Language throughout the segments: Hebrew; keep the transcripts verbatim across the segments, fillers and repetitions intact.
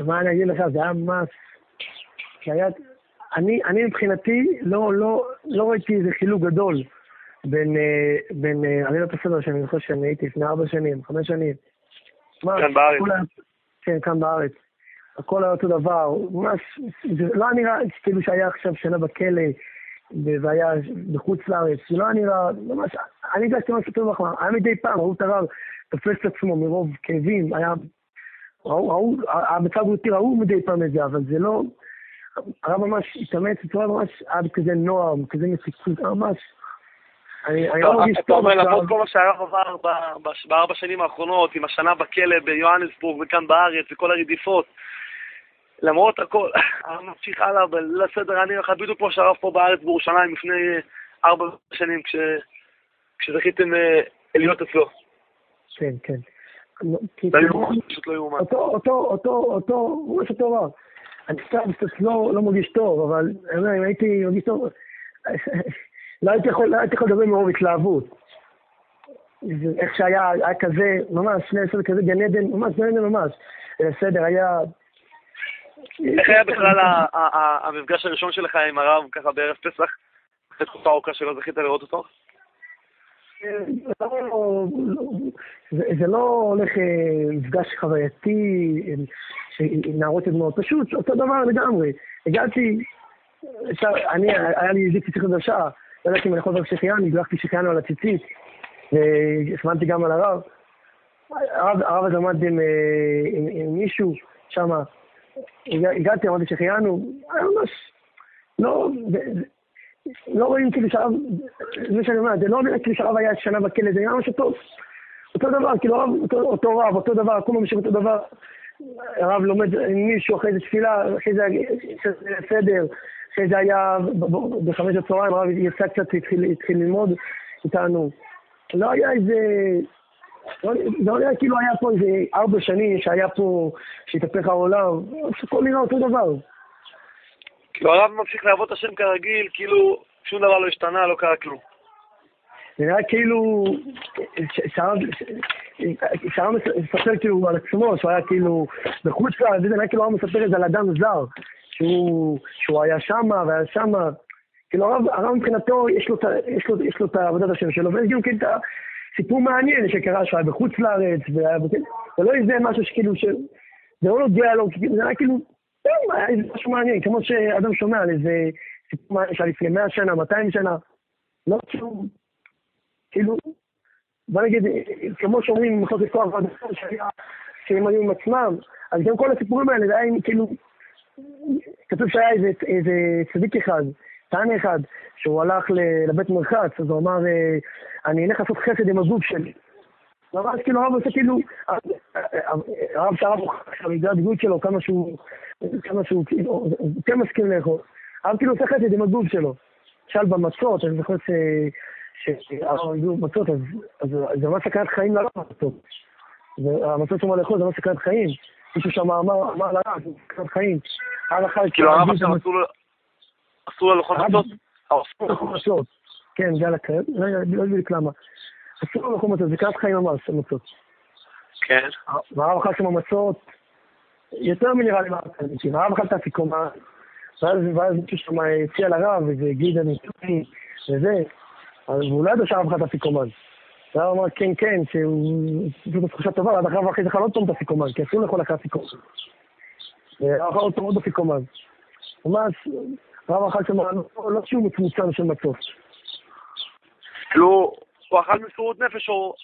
מה אני אגיד לך, זה היה מס, שהיה, אני, אני מבחינתי לא, לא, לא ראיתי איזה חילוק גדול בין, בין, אני לא תסדר שאני זוכר שאני הייתי לפני ארבע שנים, חמש שנים. כאן בארץ. כן, כאן בארץ. הכל היה אותו דבר, ממש, זה לא נראה כאילו שהיה עכשיו שנה בכלא, והיה בחוץ לארץ, זה לא נראה, ממש, אני גשתי ממש יותר מחמר, היה מדי פעם, ראו את הרב, תופס את עצמו מרוב כאבים, היה, ראו, ראו, המצב אותי ראו מדי פעם את זה, אבל זה לא, הרב ממש התאמץ, זה לא ממש עד כזה נועם, כזה מספיקות, ממש, אתה אומר למרות כל מה שהרב עבר בארבע שנים האחרונות עם השנה בכלא ביוהנסבורג וכאן בארץ וכל הרדיפות, למרות הכל הרב ממשיך הלאה לסדר העניין אחד, בדיוק כמו שהרב פה בארץ בירושלים לפני ארבע שנים כשזכיתם להיות אצלו. כן, כן, אותו ממש אותו רב, אני סתם לא מרגיש טוב, אבל אם הייתי מרגיש טוב לא הייתי יכול, לא הייתי יכול לדבר מרוב התלהבות. איך שהיה, היה כזה, ממש, שני עשרה כזה, גן עדן, ממש, גן עדן ממש. בסדר, היה... איך היה בכלל המפגש הראשון שלך עם הרב, ככה בערב פסח, אחרי תקופה ארוכה שלא זכית לראות אותו? זה לא הולך מפגש חווייתי, נערות הדמעות, פשוט, אותו דבר לגמרי. הגעתי, היה לי איזו ציצית חדשה, לא יודעת אם אני יכול לדבר שחייאן, נדלחתי שחייאנו על הציצית, והכוונתי גם על הרב. הרב הזה עמד עם מישהו שם, הגעתי, עמדתי שחייאנו, היה ממש, לא רואים כאילו שהרב, זה שאני אומרת, זה לא נראה כאילו שהרב היה שנה בכלא, זה היה משהו טוב. אותו דבר, כאילו אותו רב, אותו דבר, הכל ממשיך אותו דבר, הרב לומד עם מישהו אחרי זה תפילה, אחרי זה סדר, שזה היה בחמש הצהריים, הרב יצא קצת והתחיל ללמוד איתנו. לא היה איזה... לא היה כאילו היה פה איזה ארבע שנים שהיה פה, שהתהפך העולם, כל נראה אותו דבר. כאילו הרב ממשיך לעבוד השם כרגיל, כאילו שום דבר לא השתנה, לא קרה כלום. זה נראה כאילו... שהרב מספר כאילו על עצמו, שהוא היה כאילו בחוץ כלל, וזה נראה כאילו הרב מספר את זה על אדם זר. שהוא, שהוא היה שמה, והיה שמה, כאילו הרב, הרב מבחינתו יש לו, יש לו, יש לו את העבודת השם שלו, ויש גם כאילו סיפור מעניין שקרה שהיה בחוץ לארץ, והיה, ולא איזה משהו שכאילו, ש... זה לא נוגע לו, זה היה כאילו, היה איזה משהו מעניין, כמו שאדם שומע על איזה סיפור מעניין, שהיה לפני מאה שנה, מאתיים שנה, לא כאילו, כאילו, בוא נגיד, כמו שאומרים, מחלוק את כל העבודת שהיה, שהם היו עם עצמם, אז גם כל הסיפורים האלה, זה היה כאילו, כתוב שהיה איזה, איזה צדיק אחד, טען אחד, שהוא הלך לבית מרחץ, אז הוא אמר, אני אלך לעשות חסד עם הזוג שלי. ממש כאילו הרב עושה כאילו, הרב שהרב הוא חסד, זה הדגות שלו, כמה שהוא, כמה שהוא, כן מסכים לאכול. הרב כאילו עושה חסד עם הזוג שלו. שאל במצות, אני זוכר שהרב הגיעו מצות, אז זה ממש סכנת חיים לרב המצות. המצות שהוא מה לאכול זה ממש סכנת חיים. מישהו שם אמר לרב, זה סכנת חיים. כאילו הרב עכשיו אסור ללכות מצות? אסור ללכות מצות, כן, זה על הקרב, לא יודעים למה. אסור ללכות מצות, זה קרב חיים אמר, מצות. כן. והרב אכל שם המצות, יותר מנראה לי מה המצות, הרב אכל את הפיקומה, ואז מישהו שם הציע לרב, והגיד אני טוני, וזה, והוא לא ידע שהרב אכל את הפיקומה. והרב אמר כן, כן, שזו תחושה טובה, אז הרב אחרי זה אכל עוד פעם את הפיקומה, כי אסור לכל אחרי הפיקומה. הרב אכל עוד אפיקומן, ממש הרב אכל שם, לא שהוא מצומצם של מצות. כאילו, הוא אכל מסירות נפש או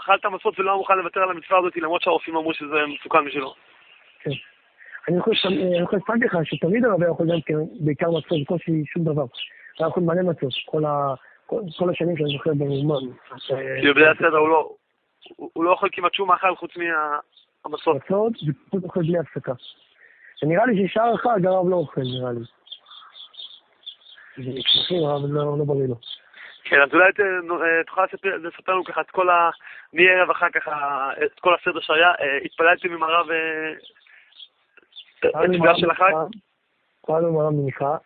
אכל את המצות ולא מוכן לוותר על המצווה הזאת, למרות שהרופאים אמרו שזה מסוכן בשבילו. כן. אני יכול לספר לך שתמיד הרב אכל גם בעיקר מצות, בקושי שום דבר. הרב אכל מלא מצות, כל השנים שאני זוכר במובן. כאילו, בלי הסדר, הוא לא אוכל כמעט שום מאכל חוץ מהמצות. מצות, ופשוט אוכל בלי הפסקה. נראה לי ששאר אחד הרב לא אוכל, נראה לי. זה נשכים, הרב לא בריא לו. כן, אז אולי תוכל לספר לנו ככה את כל ה... מערב אחר ככה, את כל הסדר שהיה, התפללתי ממרב את תפילה של החג? פעלנו ממרב מניחה.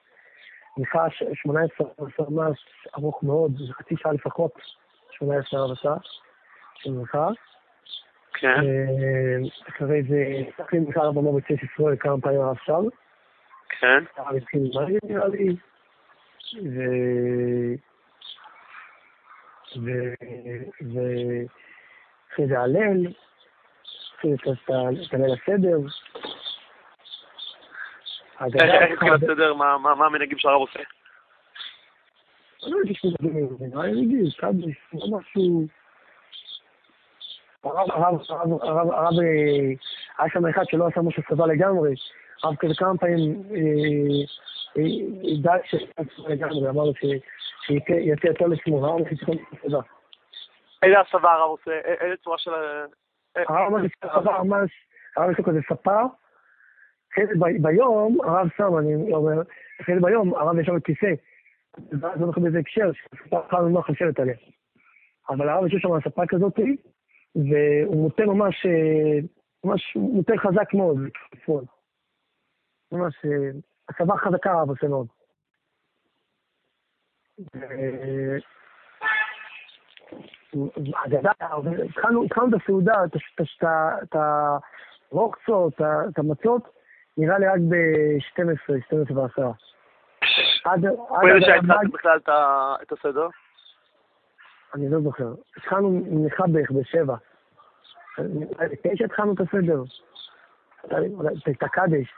מניחה שמונה עשרה ממש ארוך מאוד, חצי שעה לפחות, שמונה עשרה רבע שעה, שמניחה. כן. אחרי זה, אחרי זה קרה במה בצי שסרול כמה פעמים הרב שם. כן. הרב התחיל מרגל נראה לי. ו... ו... ו... אחרי זה הלל. אחרי זה את הלל הסדר. איך התחיל הסדר? מה המנהגים שהרב עושה? אני לא יודעת שיש מנהגים. אני רגיל, קאבס, לא משהו... הרב, הרב, הרב, הרב, הרב, היה שם אחד שלא עשה משהו סבבה לגמרי. הרב כזה כמה פעמים ידע שעשה סבבה לגמרי, אמר לו שיצא יותר לשמור, הרב עושה סבבה. איזה הסבבה הרב עושה? איזה צורה של... הרב עושה סבבה ממש, הרב עושה כזה ספר. אחרי זה ביום, הרב שם, אני אומר, אחרי זה ביום, הרב ישב את כיסא. ואז אנחנו באיזה הקשר, שספר אחר ממך חושבת עליה. אבל הרב ישב שם על הספר כזאתי, והוא מוטה ממש, ממש מוטה חזק מאוד, כפול. ממש, הסבא חזקה הרב עושה מאוד. התחלנו את הסעודה, את הרוקצות, את המצות, נראה לי רק ב-שתים עשרה, שתים עשרה ועשרה. הוא איזה שהתחלתם בכלל את הסדר? אני לא זוכר. התחלנו מניחה בערך בשבע. לפני שהתחלנו את הסדר. את הקדש.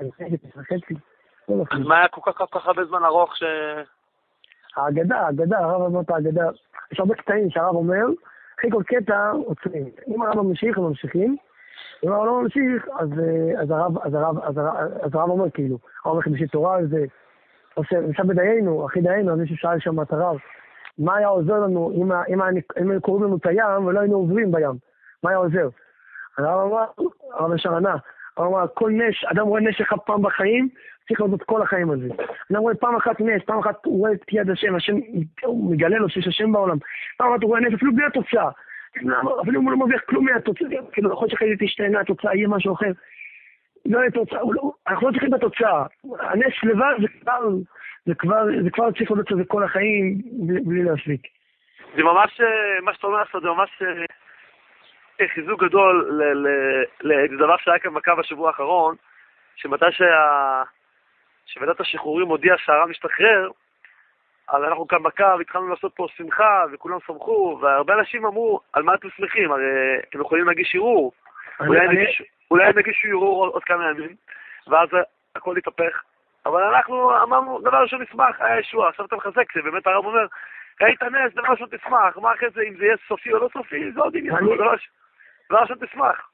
אז מה היה כל כך הרבה זמן ארוך ש... האגדה, האגדה, הרב אמר את האגדה. יש הרבה קטעים שהרב אומר, אחרי כל קטע עוצרים. אם הרב ממשיך, הם ממשיכים. אם הרב לא ממשיך, אז הרב אומר כאילו. הרב אומר בשביל תורה, אז נשאר בדיינו, אחי דיינו, אז מישהו שאל שם את הרב. מה היה עוזר לנו אם היו קוראים לנו את הים ולא היינו עוברים בים? מה היה עוזר? הרב אמר, הרב שרנה, הרב אמר, כל נש, אדם רואה נש אחד פעם בחיים, צריך לעשות כל החיים על זה. אדם רואה פעם אחת נש, פעם אחת הוא רואה את יד השם, השם מגלה לו שיש השם בעולם, פעם אחת הוא רואה נש, אפילו בלי התוצאה, אפילו אם הוא לא מרוויח כלום מהתוצאה, כאילו יכול שחייזה תשתנה, התוצאה יהיה משהו אחר. לא יהיה תוצאה, אנחנו לא צריכים בתוצאה. הנס לבד זה כבר... זה כבר, זה כבר צריך לדעת שזה כל החיים, בלי להפסיק. זה ממש, מה שאתה אומר, זה ממש חיזוק גדול לדבר שהיה כאן בקו השבוע האחרון, שמתי שוועדת השחרורים הודיעה שהרב משתחרר, אז אנחנו כאן בקו התחלנו לעשות פה שמחה, וכולם שמחו, והרבה אנשים אמרו, על מה אתם שמחים? הרי אתם יכולים להגיש ערעור, אולי הם יגישו ערעור עוד כמה ימים, ואז הכל יתהפך. אבל אנחנו אמרנו, דבר ראשון נשמח, היה ישוע, עכשיו אתה מחזק, זה באמת הרב אומר, ראית נס, דבר ראשון תשמח, מה אחרי זה, אם זה יהיה סופי או לא סופי, זה עוד עניין, דבר ראשון תשמח.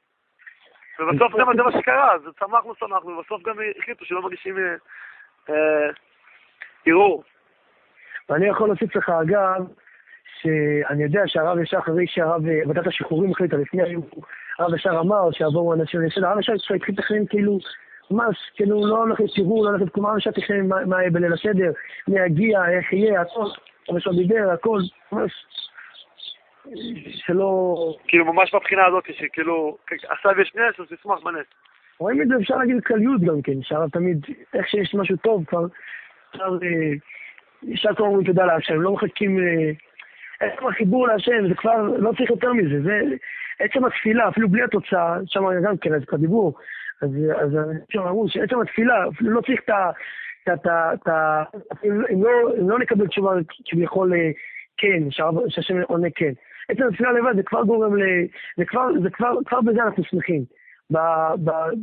ובסוף גם זה מה שקרה, אז שמחנו, שמחנו, ובסוף גם החליטו שלא מרגישים ערעור. ואני יכול להוסיף לך אגב, שאני יודע שהרב ישר אחרי שהרב, ועדת השחרורים החליטה לפני היום, הרב ישר אמר שעבור אנשים, הרב ישר התחיל תכנין כאילו, ממש, כאילו לא הולכת סיבור, לא הולכת כלומר, שאתה תכנן מה יהיה בליל הסדר, מי יגיע, איך יהיה, הכל, המשל בידר, הכל, ממש, שלא... כאילו ממש בבחינה הזאת, שכאילו, עכשיו יש נס, אז תשמח בנס. רואים את זה, אפשר להגיד כלליות גם כן, שהרב תמיד, איך שיש משהו טוב כבר, אפשר כבר אומרים תודה להשם, לא מחכים, עצם החיבור להשם, זה כבר, לא צריך יותר מזה, זה עצם התפילה, אפילו בלי התוצאה, שם גם כן, זה כדיבור, אז אמרו שעצם התפילה, לא צריך את ה... אם לא נקבל תשובה שביכול כן, שהשם עונה כן. עצם התפילה לבד זה כבר גורם ל... זה כבר בזה אנחנו שמחים,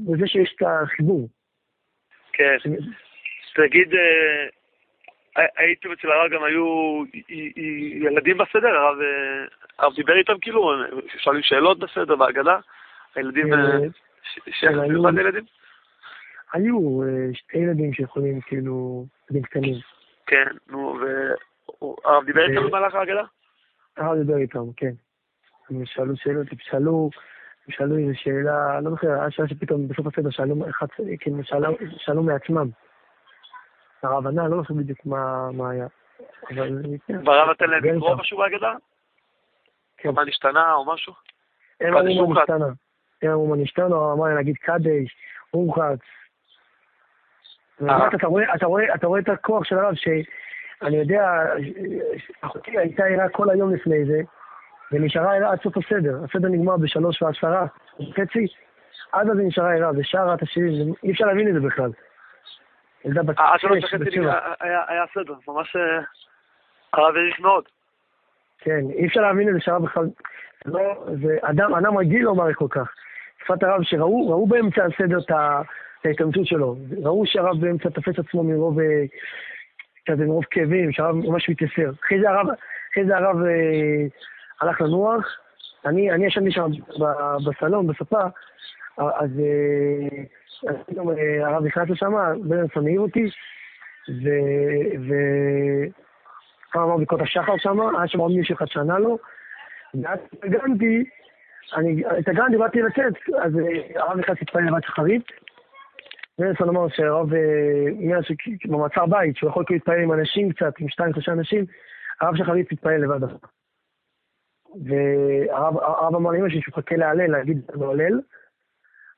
בזה שיש את החיבור. כן, תגיד, הייתי אצל הרב גם היו ילדים בסדר, הרב דיבר איתם כאילו, שואלים שאלות בסדר בהגדה, הילדים... שייך לבד ילדים? היו שתי ילדים שיכולים כאילו ילדים קטנים. כן, נו, והרב דיבר איתם במהלך ההגדה? הרב דיבר איתם, כן. הם שאלו שאלות, הם שאלו, הם שאלו איזו שאלה, לא בכלל, היה שאלה שפתאום בסוף הסדר שאלו מעצמם. הרב ענה, לא עושה בדיוק מה היה. והרב נתן להם לקרוא משהו בהגדה? מה נשתנה או משהו? הם אמרו מה נשתנה. הוא נשתן, הוא אמר, נגיד קדש, רוחץ. אתה רואה את הכוח של הרב שאני יודע, אחותי הייתה עירה כל היום לפני זה, ונשארה ערה עד סוף הסדר. הסדר נגמר בשלוש ועשרה, חצי, עד אז היא נשארה ערה, ושארה את השירים, אי אפשר להבין את זה בכלל. השלוש וחצי היה סדר, ממש הרב עריך מאוד. כן, אי אפשר להבין את זה שרה בכלל. אדם רגיל לא מעריך כל כך. שפת הרב שראו, ראו באמצע הסדר את ההתאמצות שלו. ראו שהרב באמצע תפס עצמו מרוב כאבים, שהרב ממש מתייסר. אחרי זה הרב הלך לנוח, אני ישנתי שם בסלון, בספה, אז הרב נכנס לשם, בן אסה מעיר אותי, וכמה אמר בקורת השחר שם, היה שם עוד מישהו אחד שענה לו, ואז התגנתי, התגנתי, באתי לצאת, אז הרב נכנס להתפעל לבת שחרית, בן אסה אמר שהרב, במעצר בית, שהוא יכול להתפעל עם אנשים קצת, עם שתיים, שלושה אנשים, הרב שחרית התפעל לבד. והרב אמר לאמא שהוא חכה להלל, להגיד להלל,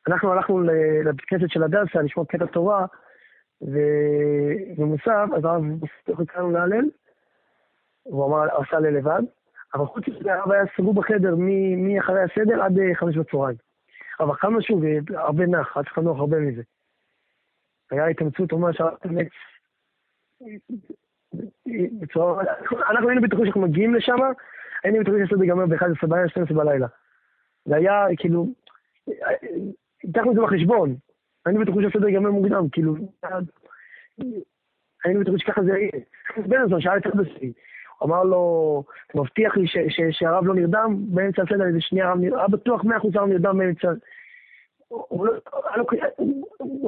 אנחנו הלכנו לבית כנסת של הדסה, לשמור קטע תורה ומוסף, אז הרב חכנו להלל, והוא אמר, עשה הלל לבד, אבל חוץ מזה הרב היה סגור בחדר מאחרי הסדר עד חמש בצהריים. אבל כמה שוב, הרבה נח, עד חנוך הרבה מזה. היה התאמצות ממש, אנחנו היינו בטוחים שאנחנו מגיעים לשם, היינו בטוחים שזה ייגמר ב-אחת עשרה בלילה, שתים עשרה בלילה. זה היה כאילו, איתנו את זה בחשבון, היינו בטוחים שהסדר ייגמר מוקדם, כאילו, היינו בטוחים שככה זה יהיה. בן הזמן שהיה יותר בסביב, הוא אמר לו, הוא מבטיח לי שהרב לא נרדם, באמצע הסדר איזה שנייה הרב נרדם, היה בטוח מאה אחוז הרב נרדם באמצע,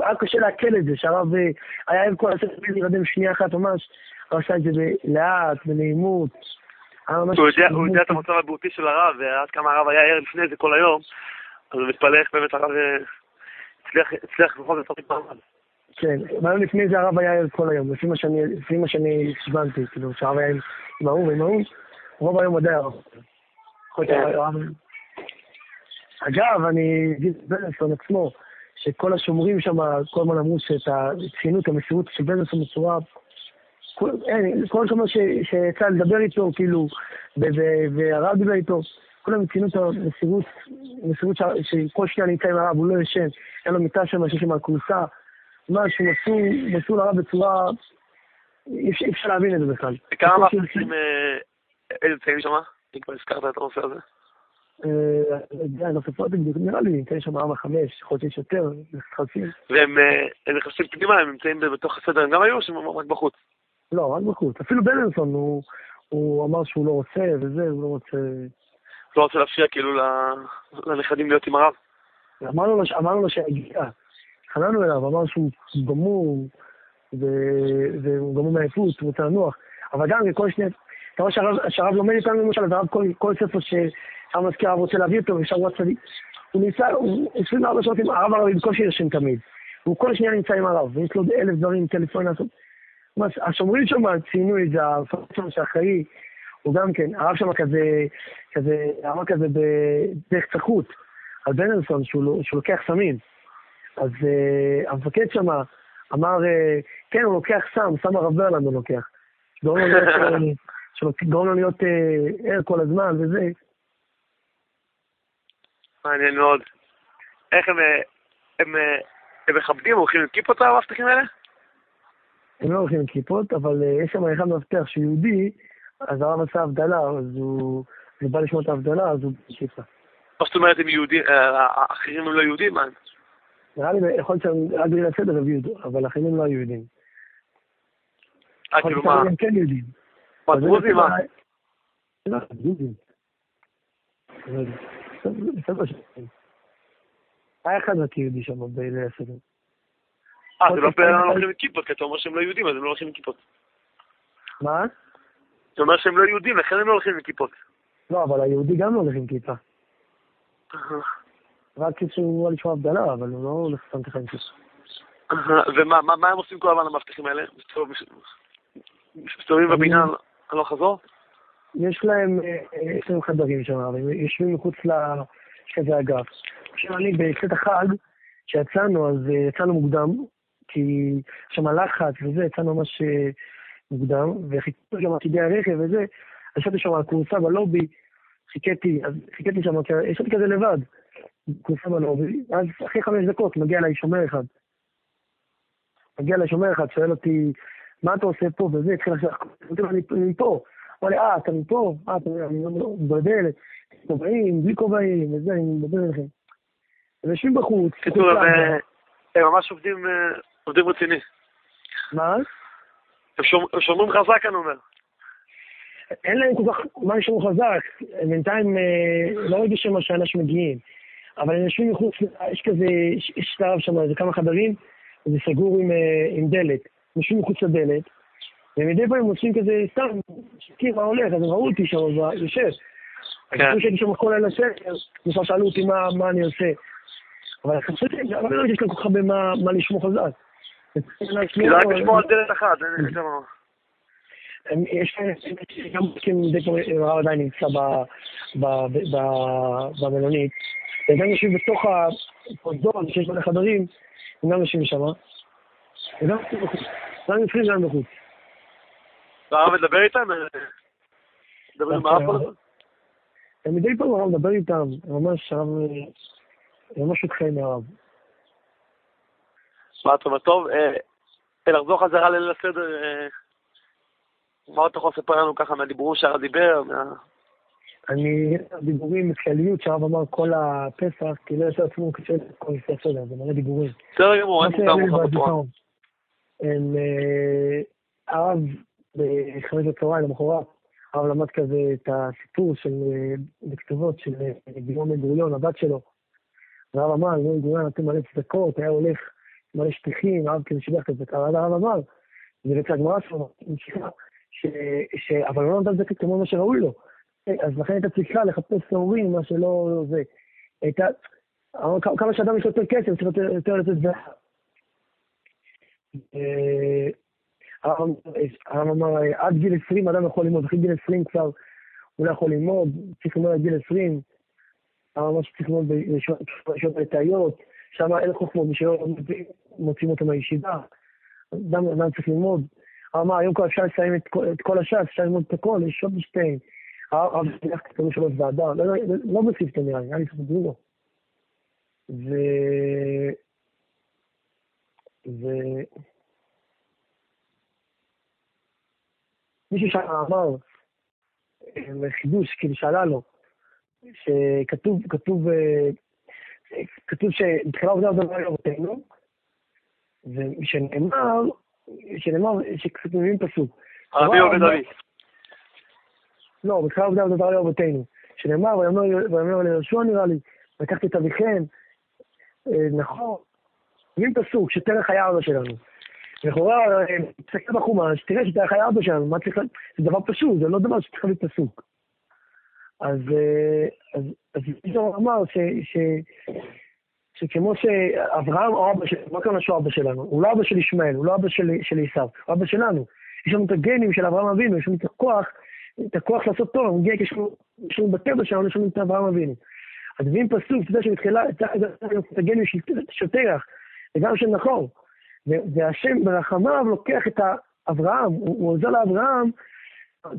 היה קשה להקל את זה, שהרב היה עם כל הסדר בלי להירדם שנייה אחת ממש, הוא עשה את זה לאט, בנעימות. הוא יודע את המצב הבריאותי של הרב, ועד כמה הרב היה ער לפני זה כל היום, אז הוא מתפלח באמת הרב הצליח בכל זאת פעם. כן, ביום לפני זה הרב היה ער כל היום, לפי מה שאני הסבנתי, כאילו שהרב היה עם ההוא ועם ההוא, רוב היום עדיין הרב. אגב, אני אגיד בנדסון עצמו, שכל השומרים שם כל הזמן אמרו שאת הציינות, המסירות של בנדסון בצורה... כל כמה שיצא לדבר איתו, כאילו, והרב דיבר איתו, כולם הצינו את המסירות, מסירות שכל שנייה נמצא עם הרב, הוא לא ישן, אין לו מיטה שם, שיש שם על כורסה, משהו, מסו לרב בצורה, אי אפשר להבין את זה בכלל. וכמה מה חושבים, איזה ציינים שמה? אם כבר הזכרת את הנושא הזה? הנוספות, נראה לי, נמצאים שם ארבע חמש, חודשים יותר, חלפים. והם, איזה חלפים פנימה, הם נמצאים בתוך הסדר, הם גם היו, או שהם רק בחוץ? לא, רק בחוץ. אפילו בנדסון, הוא אמר שהוא לא רוצה וזה, הוא לא רוצה... לא רוצה להפשיע כאילו לנכדים להיות עם הרב? אמרנו לו שהגיעה. חננו אליו, אמר שהוא גמור, והוא גמור מהעיפות, הוא רוצה לנוח. אבל גם כל שני... אתה רואה שהרב לומד איתנו, למשל, אז הרב כל ספר שהרב מזכיר הרב רוצה להביא אותו, ושהרב רוצה... הוא נמצא, הוא עשרים וארבע שעות עם הרב הרב עם קושי ירשם תמיד. והוא כל שנייה נמצא עם הרב, ויש לו אלף דברים, טלפון לעשות. השומרים שם ציינו את זה, הפרסום שאחראי, הוא גם כן, הרב שם כזה, כזה, הרב כזה בדרך צחות, על בנדסון, שהוא לוקח סמים. אז המפקד שם אמר, כן, הוא לוקח סם, סם הרב ברלנד הוא לוקח. גורם לו להיות ער כל הזמן, וזה. מעניין מאוד. איך הם מכבדים, הולכים לקיפות המפתחים האלה? הם לא הולכים לכיפות, אבל יש שם אחד מבטח שהוא יהודי, אז הרב עשה הבדלה, אז הוא בא לשמוע את ההבדלה, אז הוא בכיפה. מה זאת אומרת, הם יהודים, האחרים הם לא יהודים? נראה לי, יכול להיות שהם רק בלי לסדר הם יהודים, אבל האחרים הם לא יהודים. אה, כאילו מה? הם כן יהודים. מה, דרוזים? לא, דרוזים. היה אחד רק יהודי שם בלי לסדר. אה, זה לא פעמים לא הולכים לכיפות, כי אתה אומר שהם לא יהודים, אז הם לא הולכים לכיפות. מה? אתה אומר שהם לא יהודים, לכן הם לא הולכים לכיפות. לא, אבל היהודי גם לא הולכים לכיפה. רק כשהוא בא לשמוע הבדלה, אבל הוא לא הולך סתם ככה עם כיפה. ומה הם עושים כל הזמן המאבטחים האלה? מסתובבים בבניין, אני לא חזור? יש להם חדרים שם, אבל יושבים מחוץ לכזה אגף. כשאני בצאת החג, כשיצאנו, אז יצאנו מוקדם, כי שם הלחץ וזה, יצאנו ממש מוקדם, וחיכינו גם עתידי הרכב וזה, ישבתי שם על כורסה בלובי, חיכיתי, אז חיכיתי שם, ישבתי כזה לבד, כנסה מנו, אז אחרי חמש דקות מגיע אליי שומר אחד, מגיע אליי שומר אחד, שואל אותי, מה אתה עושה פה? וזה התחיל עכשיו, אני פה, אמר לי, אה, אתה מפה? אה, אתה מבדל, קובעים, בלי קובעים, וזה, אני מדבר לכם. אנשים בחוץ. כתוב, הם ממש עובדים רציני. מה? הם שומרים חזק, אני אומר. אין להם כל כך מה לשמור חזק, בינתיים לא רגיש שמה שאנשים מגיעים, אבל אנשים מחוץ, יש כזה, יש שטרב שם, זה כמה חדרים, זה סגור עם דלת, אנשים מחוץ לדלת, ומדי פעם עושים כזה סתם, שקים מה הולך, אז ראו אותי שם, יושב. אני חושב שהייתי שם כל הלילה שקר, מספר שאלו אותי מה אני עושה. אבל אני חושב שיש להם כל כך הרבה מה לשמור חזק. כי זה רק לשמור על דלת אחת, אין שם מה. יש גם פסקים די כבר הרב עדיין נמצא במלונית, וגם יושבים בתוך הפרוזדון שיש בין החדרים, הם גם יושבים שם, וגם יושבים בחוץ, גם יושבים גם בחוץ. והרב מדבר איתם? מדבר עם הרב פה? מדי פעם הרב מדבר איתם, ממש הרב, ממש אותך עם הרב. מה טוב, טוב, לחזור חזרה ליל הסדר, מה אתה יכול לספר לנו ככה מהדיבורים שהרב דיבר? אני, הדיבורים בכלליות שהרב אמר כל הפסח, כי לא יש לעצמו קשה כל הסדר, זה מלא דיבורים. בסדר גמור, אין מותר מוכר בתורה. הרב, בחמש בצהריים, למחרת, הרב למד כזה את הסיפור של, בכתובות של בנימין בן גוריון, הבת שלו. והרב אמר, בן גוריון נתן מלא צדקות, היה הולך מלא שטיחים, הרב כזה שיבח כזה, הרב אמר, זה רצה הגמרא שלו, המשיכה. אבל הוא לא נתן זקת כמו מה שראוי לו, אז לכן הייתה צריכה לחפש סעורים, מה שלא זה. כמה שאדם יש יותר כסף, צריך יותר לצאת זהב. הרב אמר, עד גיל עשרים אדם יכול ללמוד, אחרי גיל עשרים כבר הוא לא יכול ללמוד, צריך ללמוד עד גיל עשרים. הרב אמר שצריך ללמוד בישיבות הליטאיות, שם אין חוכמות, מוצאים אותם מהישיבה, אדם צריך ללמוד. אמר, היום כבר אפשר לסיים את כל השעה, אפשר ללמוד את הכל, יש עוד שתיים. הרב שלך כתבו שלוש ועדה, לא בסיפטה נראה לי, היה לי ספדו לו. ו... ו... מישהו שאמר, חידוש, כאילו שאלה לו, שכתוב, כתוב, כתוב שבתחילה עובדה עובדה עובדה עובדנו, ושנאמר, שנאמר שקצת מביאים פסוק. הרבי עובד אבי. לא, בכלל עובדה ודבר לאהובתנו. שנאמר, ואומר ליהושע נראה לי, לקחתי את אביכם, נכון, מביאים פסוק שתרח היה אבא שלנו. לכאורה, תסתכל בחומש, תראה שתרח היה אבא שלנו, זה דבר פשוט, זה לא דבר שצריך להביא פסוק. אז איזו אמר שכמו שאברהם או אבא שלנו, מה כאן שהוא אבא שלנו? הוא לא אבא של ישמעאל, הוא לא אבא של עשיו, הוא אבא שלנו. יש לנו את הגנים של אברהם אבינו, יש לנו את הכוח, את הכוח לעשות טוב, הוא מגיע כי יש לנו בטבע שלנו, יש לנו את אברהם אבינו. אז ואם פסוק, אתה יודע שמתחילה, את הגנים של תרח, וגם של נחור. והשם ברחמיו לוקח את אברהם, הוא עוזר לאברהם,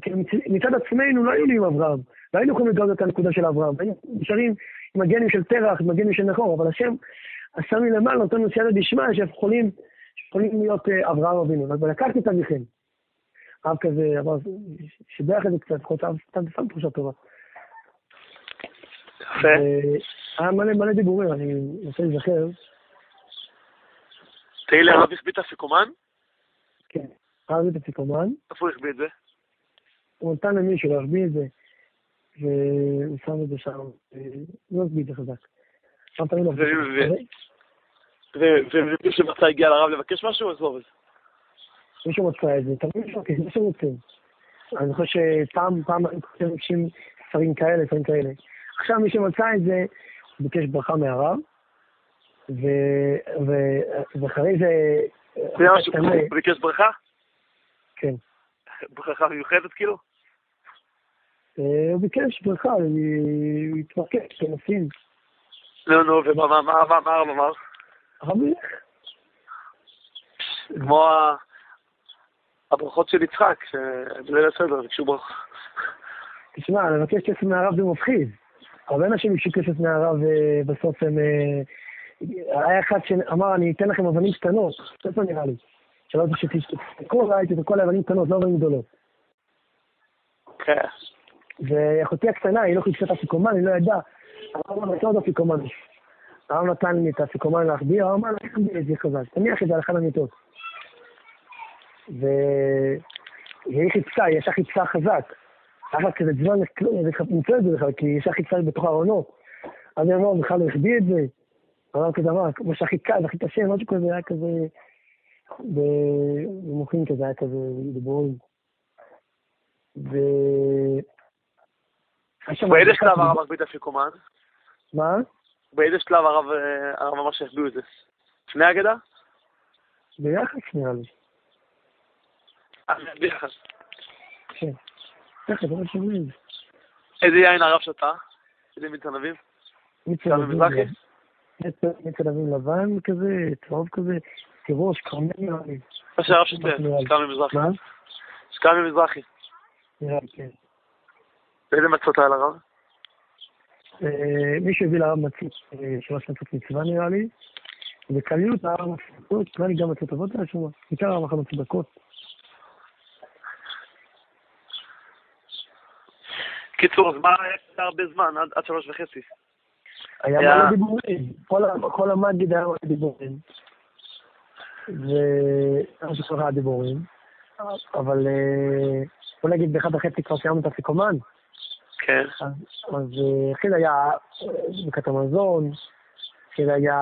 כי מצד עצמנו לא היו לי עם אברהם, לא היינו יכולים לגרוד את הנקודה של אברהם, היינו נשארים עם הגנים של תרח, עם הגנים של נחור, אבל השם עשה מלמעלה, נותן לו סייעתא דשמיא, שיכולים להיות אברהם אבינו, אבל לקחתי את אביכם. אב כזה, שיבח את זה קצת, חוץ אב סתם סתם תחושה טובה. היה מלא מלא דיבורים, אני רוצה לזכר. תהי להרב הכביא את הפיקומן? כן, הרב הכביא את הפיקומן. איפה הוא הכביא את זה? הוא נתן למישהו להכביא את זה. והוא שם את זה שם, לא תגיד זה חזק. ומי שמצא הגיע לרב לבקש משהו, אז לא בזה. מישהו מצא את זה, תמיד שוקי, זה שרוצים. אני חושב שפעם, פעם, מבקשים שרים כאלה, שרים כאלה. עכשיו מי שמצא את זה, הוא ביקש ברכה מהרב, ואחרי זה... זה היה משהו, הוא ביקש ברכה? כן. ברכה מיוחדת כאילו? הוא ביקש ברכה, הוא התמרקש, כנסים. לא, נו, ומה, מה, מה, מה, מה, מה? רבי. כמו הברכות של יצחק, שבליל הסדר, וכשהוא ברכה. תשמע, לבקש כסף מהרב זה מפחיד. הרבה אנשים ביקשו כסף מהרב ובסוף הם... היה אחד שאמר, אני אתן לכם אבנים קטנות, איפה נראה לי? שלא זה שכל ראיתי את כל האבנים קטנות, לא אבנים גדולות. כן. ואחותי הקטנה, היא לא חיפשה את הפיקומן, היא לא ידעה. הרב אמר, נתן את הפיקומן. הרב נתן לי את הפיקומן להחביא, הרב אמר, איך להחביא את זה חזק? תניח את זה על אחד המיטות. והיא חיפשה, היא ישר חיפשה חזק. אבל כזה זמן נמצא את זה בכלל, כי היא ישר חיפשה בתוך הארונות. אז היא אמרה, בכלל להחביא את זה. הרב כזה אמר, כמו שהכי קל, הכי קשה, משהו כזה היה כזה... במוחים כזה היה כזה דיבורים. ו... באיזה שלב הרב מקביד אפיקומן? מה? באיזה שלב הרב ממש יחדו את זה? לפני הגדה? ביחד נראה לי. אה, ביחד. כן. ככה, בואו שומעים. איזה יין הרב שתה? איזה מצנבים? מצנבים לבן. מצנבים לבן כזה, צהוב כזה, כראש, כרמל נראה לי. מה שהרב שתה? שקר ממזרחי. מה? שקר ממזרחי. נראה לי, כן. איזה מצות היה לרב? מי שהביא לרב מצות, שלוש מצות מצווה נראה לי, וקליות הרב מצות, נראה לי גם מצות אבות היה שמה, בעיקר הרב אחת מצדקות. קיצור, אז מה היה הרבה זמן, עד שלוש וחצי? היה מלא דיבורים, כל המגיד היה מלא דיבורים, ואני חושב היה דיבורים, אבל בוא נגיד באחד החצי כבר סיימנו את הפיקומן, כן. אז חיל היה בקת המזון, חיל היה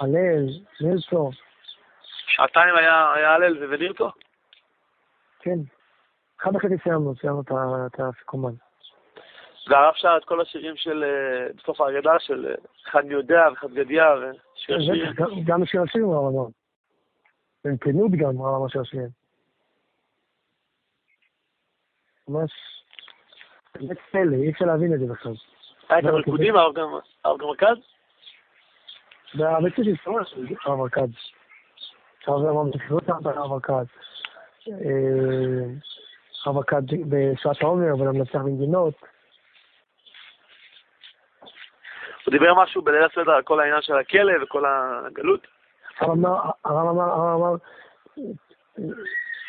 הלל, נלסו. שעתיים היה הלל ונרתו? כן. אחד אחת סיימנו, סיימנו את הסיכומן. והרב שר את כל השירים של, בסוף ההגדה של אחד מיודע ואחד גדיה ושיר השירים. גם שיר השירים הוא הרב אמר. והם פנות גם, הוא הרב אמר שיר השירים. ממש... זה פלא, אי אפשר להבין את זה בכלל. היית מרקודים, הרב גם מרכז? בעצם שהסתובב הרב מרכז. הרב אמר מתחילות הרב מרכז. הרב מרכז בשעת העומר, אבל המנצח מנגינות. הוא דיבר משהו בליל הסדר על כל העניין של הכלא וכל הגלות? הרב אמר,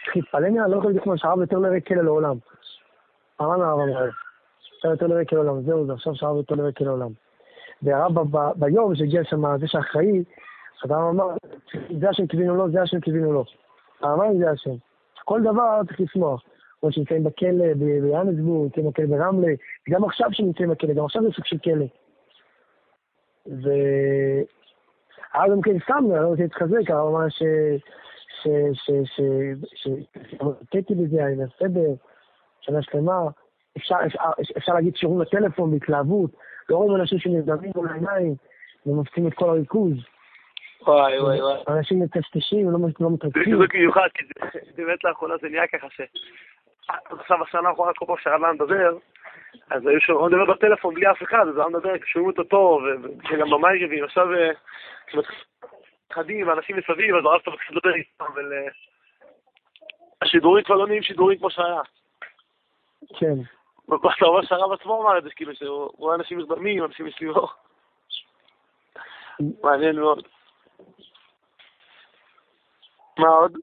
חיפלניה לא יכול לדכמון שהרב יותר נראה כלא לעולם. הרב הרב אמר, עכשיו יותר לרקל עולם, זהו, זה עכשיו שהרב יותר לרקל עולם. והרב ביום שהגיע שם, זה שאחראי, הרב אמר, זה השם כבינו לו, זה השם כבינו לו. הרב אמר, זה השם. כל דבר צריך לשמוח. כמו שנמצאים בכלא, ביאנסבורג, נמצאים בכלא ברמלה, גם עכשיו שנמצאים בכלא, גם עכשיו זה סוג של כלא. והרב גם כן סמנה, אני לא רוצה להתחזק, הרב אמר ש... ש... ש... ש... ש... קטי בזה, אני בסדר. שנה שלמה, אפשר, אפשר, אפשר להגיד שירים לטלפון בהתלהבות, לא רואים אנשים שנזדמים על העיניים, ומפצים את כל הריכוז. וואי וואי וואי. אנשים מטשטשים, לא, לא מתרצים. זה מיוחד, כי זה באמת לאחרונה זה נהיה ככה ש... עכשיו השנה האחרונה כל פעם שרדלן מדבר, אז היו שם, הוא מדבר בטלפון בלי אף אחד, אז הוא מדבר, שומעים אותו טוב, וגם במייגבים, עכשיו חדים, אנשים מסביב, אז הרב אתה מתחיל לדבר איתם, אבל... השידורים כבר לא נהיים שידורים כמו שהיה. כן. אתה אומר שהרב עצמו אמר את זה, כאילו, שהוא רואה אנשים מרדמים, אנשים מסביבו. מעניין מאוד. מה עוד?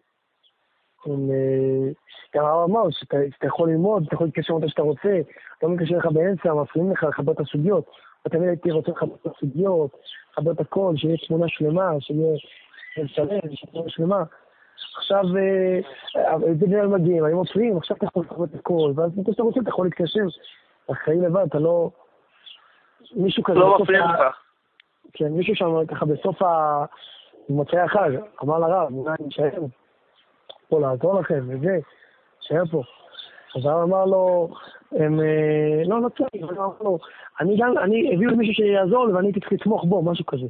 גם הרב אמר שאתה יכול ללמוד, אתה יכול להתקשר אותה שאתה רוצה, אתה לא מתקשר לך באמצע, מפריעים לך לחבר את הסוגיות. אתה תמיד הייתי רוצה לחבר את הסוגיות, לחבר את הכל, שיהיה תמונה שלמה, שיהיה שלם, שיהיה תמונה שלמה. עכשיו, זה לא מגיעים, אני מוצאים, עכשיו אתה יכול לחבר את הכל, ואז מתי שאתה רוצה, אתה יכול להתקשר. אחרי לבד, אתה לא... מישהו כזה... לא מפריע לך. כן, מישהו שם ככה בסוף ה... מוצאי החג, אמר לרב, אולי אני אשאר פה לעזור לכם, וזה, אשאר פה. אז הרב אמר לו, הם... לא נצאים, אבל אמר לו, אני גם, אני הביאו למישהו שיעזור לי, ואני הייתי צריך לתמוך בו, משהו כזה.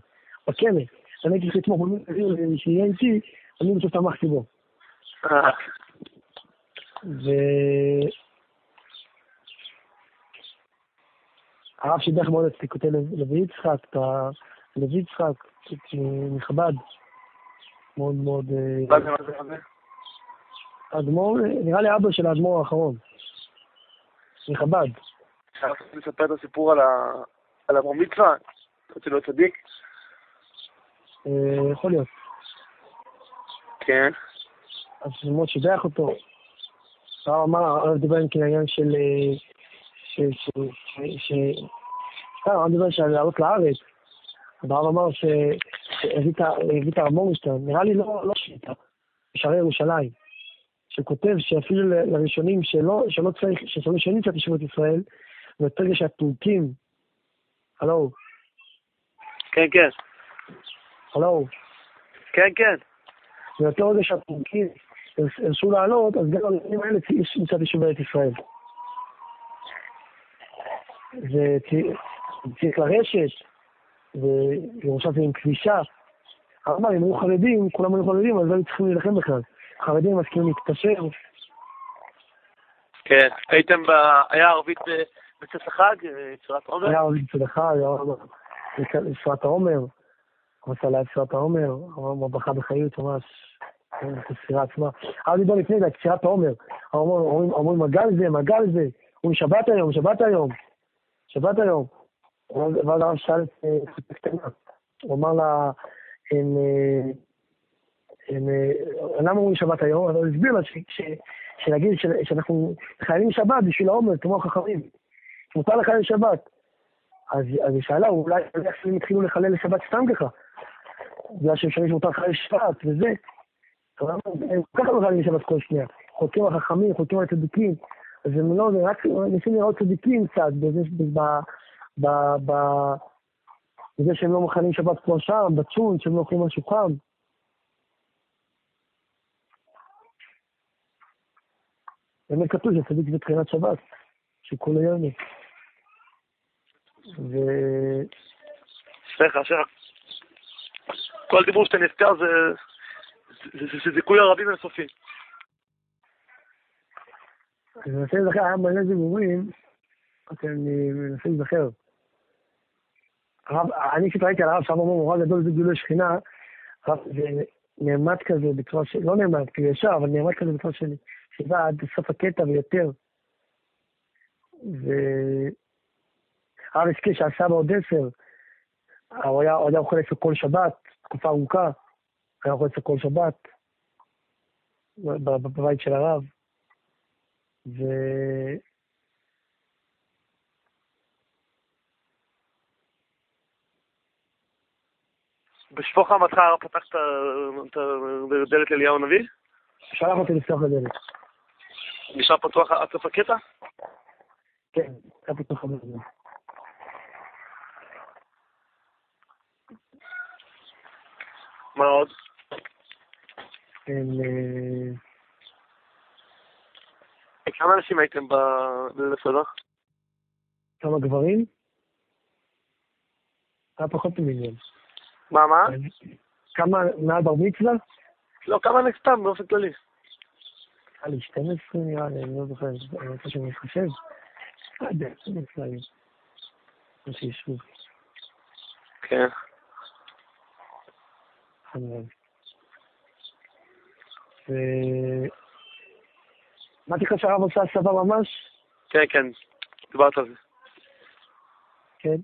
בכמל, אני הייתי צריך לתמוך בו, מי הביאו לי שיהיה איתי, אני בסוף תמכתי בו. ו... הרב שידך מאוד את פיקותי לוי יצחק, את ה... לוי יצחק, מכבד. מאוד מאוד... מה זה מה זה מה זה? אדמו"ר, נראה לי אבא של האדמו"ר האחרון. של חב"ד. אני רוצה לספר את הסיפור על הבר מצווה, רוצה להיות צדיק? יכול להיות. כן. אז שמות שידח אותו. הרב אמר, הרב דיבר עם כנעיין של... הרב דיבר של לעלות לארץ. הרב אמר שהביא את הרב מורגנשטרן, נראה לי לא שיטה, בשערי ירושלים, שכותב שאפילו לראשונים שלא צריך, שסולי שני צריך ישיבות ישראל, וברגע שהטורקים... הלו? כן, כן. הלו? כן, כן. ובאותו רגע שהטורקים הרשו לעלות, אז גם הראשונים האלה צריך ישיבות ישראל. וצריך לרשת, וירושלים עם כבישה. אבל אם היו חרדים, כולם היו חרדים, אז לא צריכים להילחם בכלל. חרדים מסכימים להתפשר. כן, הייתם ב... היה ערבית בצאת החג, יצירת עומר? היה ערבית בצאת החג, היה יצירת העומר. המסע לה יצירת העומר, המבחה בחיות ממש, תסירה עצמה. אז ידעו לפני זה, יצירת העומר. אומרים, מגל זה, מגל זה. הוא משבת היום, משבת היום. שבת היום. ואז הרב שאל את חצי קטנה. הוא אמר לה, למה אומרים שבת היום? אז הוא הסביר לה שנגיד שאנחנו חיילים שבת בשביל העומר, כמו החכמים. מותר לחלל שבת. אז היא שאלה, אולי הם התחילו לחלל לשבת סתם ככה. זה שמשנה שמותר לחלל שבת וזה. הם כל כך לא חיילים שבת כל שנייה. חוקים החכמים, חוקים הצדיקים. אז הם לא, רק ניסים לראות צדיקים קצת, בזה שהם לא מחנים שבת כמו שם, בצ'ון, שהם לא אוכלים משהו חם. באמת כתוב שצדיק זה תחינת שבת, שכל היוני. ו... סליחה, סליחה. כל דיבור שאתה נזכר זה זיכוי הרבים אינסופי. אני מנסה לזכר, היה מלא זיבורים, אוקיי, אני מנסה לזכר. אני כשתראיתי על הרב שם אמרו, הוא רב גדול זה גילוי שכינה, זה נעמד כזה בצורה שלי, לא נעמד כזה ישר, אבל נעמד כזה בצורה שלי, שבא עד סוף הקטע ויותר. והרב עסקי שעשה בעוד עשר, הוא היה אוכל עשר כל שבת, תקופה ארוכה, היה אוכל עשר כל שבת, בבית של הרב. ו... בשפוך המתחה הרב פתח את הדלת לאליהו הנביא? שלח אותי לפתוח לדלת. נשאר פתוח עד סוף הקטע? כן, היה פתוח לדלת. מה עוד? אל... כמה אנשים הייתם בלפסח? כמה גברים? היה פחות ממיליון. מה, מה? כמה, מעל בר מצווה? לא, כמה נסתם באופן כללי? היה לי שתים עשרה, נראה לי, אני לא זוכר, אני רוצה שאני מתחשב. עד שתים עשרה, מה שישבו. כן. ו... מה תכף שהרב עושה סבא ממש? כן, כן, דיברת על זה. כן.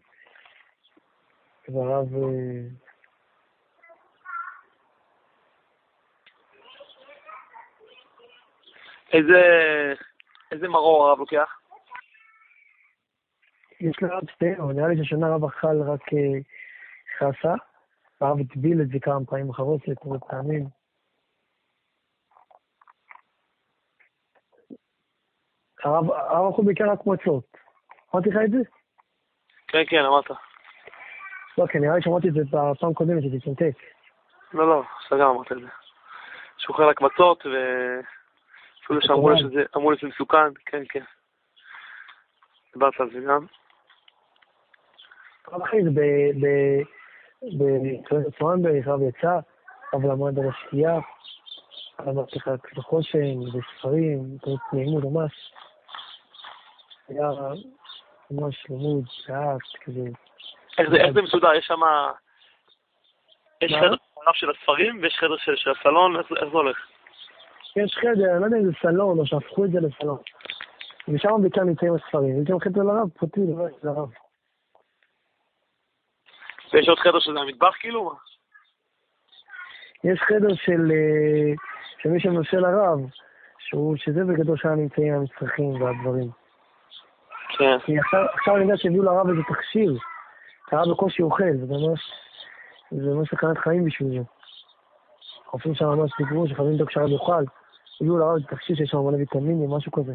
והרב... איזה... איזה מרור הרב לוקח? יש לרב סטיירו, נראה לי ששנה רב אכל רק חסה, והרב הטביל את זה כמה פעמים בחרוצת, כמה פעמים. הרב הלכו בעיקר רק מועצות. אמרתי לך את זה? כן, כן, אמרת. לא, כן, נראה לי שמעתי את זה בפעם קודמת, זה תצנתק. לא, לא, סגר אמרת את זה. שוחרר רק מצות, ואפילו שאמרו לי שזה אמרו לי שזה מסוכן, כן, כן. דיברת על זה גם. הרב אחי, זה בצורנברג, הרב יצא, אבל המועד על השקיעה, אמרתי לך כחושן, בספרים, נעימות ממש. היה ממש לימוד, שעת, כזה. איך זה מסודר? יש שם... יש חדר של הספרים ויש חדר של הסלון? איך זה הולך? יש חדר, אני לא יודע אם זה סלון או שהפכו את זה לסלון. ושם בעיקר נמצאים הספרים. יש גם חדר לרב, פרטי, לא יש לרב. יש עוד חדר שזה המטבח כאילו? יש חדר של שמי שמנושא לרב, שזה בגדול שם נמצאים המצרכים והדברים. כן. עכשיו אני יודע שהביאו לרב איזה תכשיר, הרב בקושי אוכל, זה ממש סכנת חיים בשביל זה. חופים שם ממש דיברו שחייבים דוק שהרב יאכל, הביאו לרב איזה תכשיר שיש שם מלא ויטמינים, משהו כזה.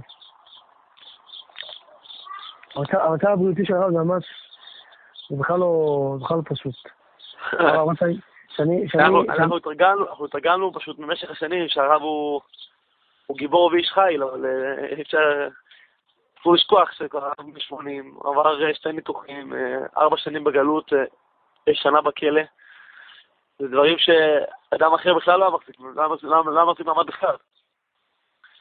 המצב הבריאותי של הרב זה ממש, זה בכלל לא פשוט. אנחנו התרגלנו פשוט במשך השנים שהרב הוא גיבור ואיש חיל, אבל אפילו לשכוח שככה בשמונים, עבר שתי ניתוחים, ארבע שנים בגלות, שנה בכלא. זה דברים שאדם אחר בכלל לא מחזיק, לא מחזיק מעמד בכלל.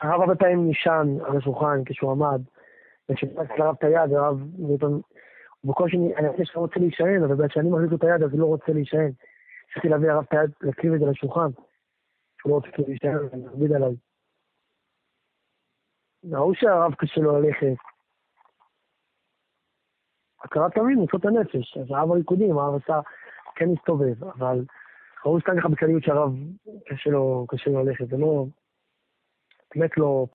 הרב הרבה פעמים נשען על השולחן כשהוא עמד, וכשפס לרב את היד, הרב בקושי, אני חושב שאני רוצה להישען, אבל בעד שאני מחזיק את היד, אז הוא לא רוצה להישען. צריכתי להביא הרב את היד, להקריב את זה לשולחן, שהוא לא רוצה להישען, אני אכביד עליו. נראו שהרב קשה לו ללכת. הכרת תמיד, נוצות הנפש, אז הרב הריקודים, הרב עשה, כן מסתובב, אבל ראו סתם ככה בקליות שהרב קשה לו ללכת, זה לא, באמת לא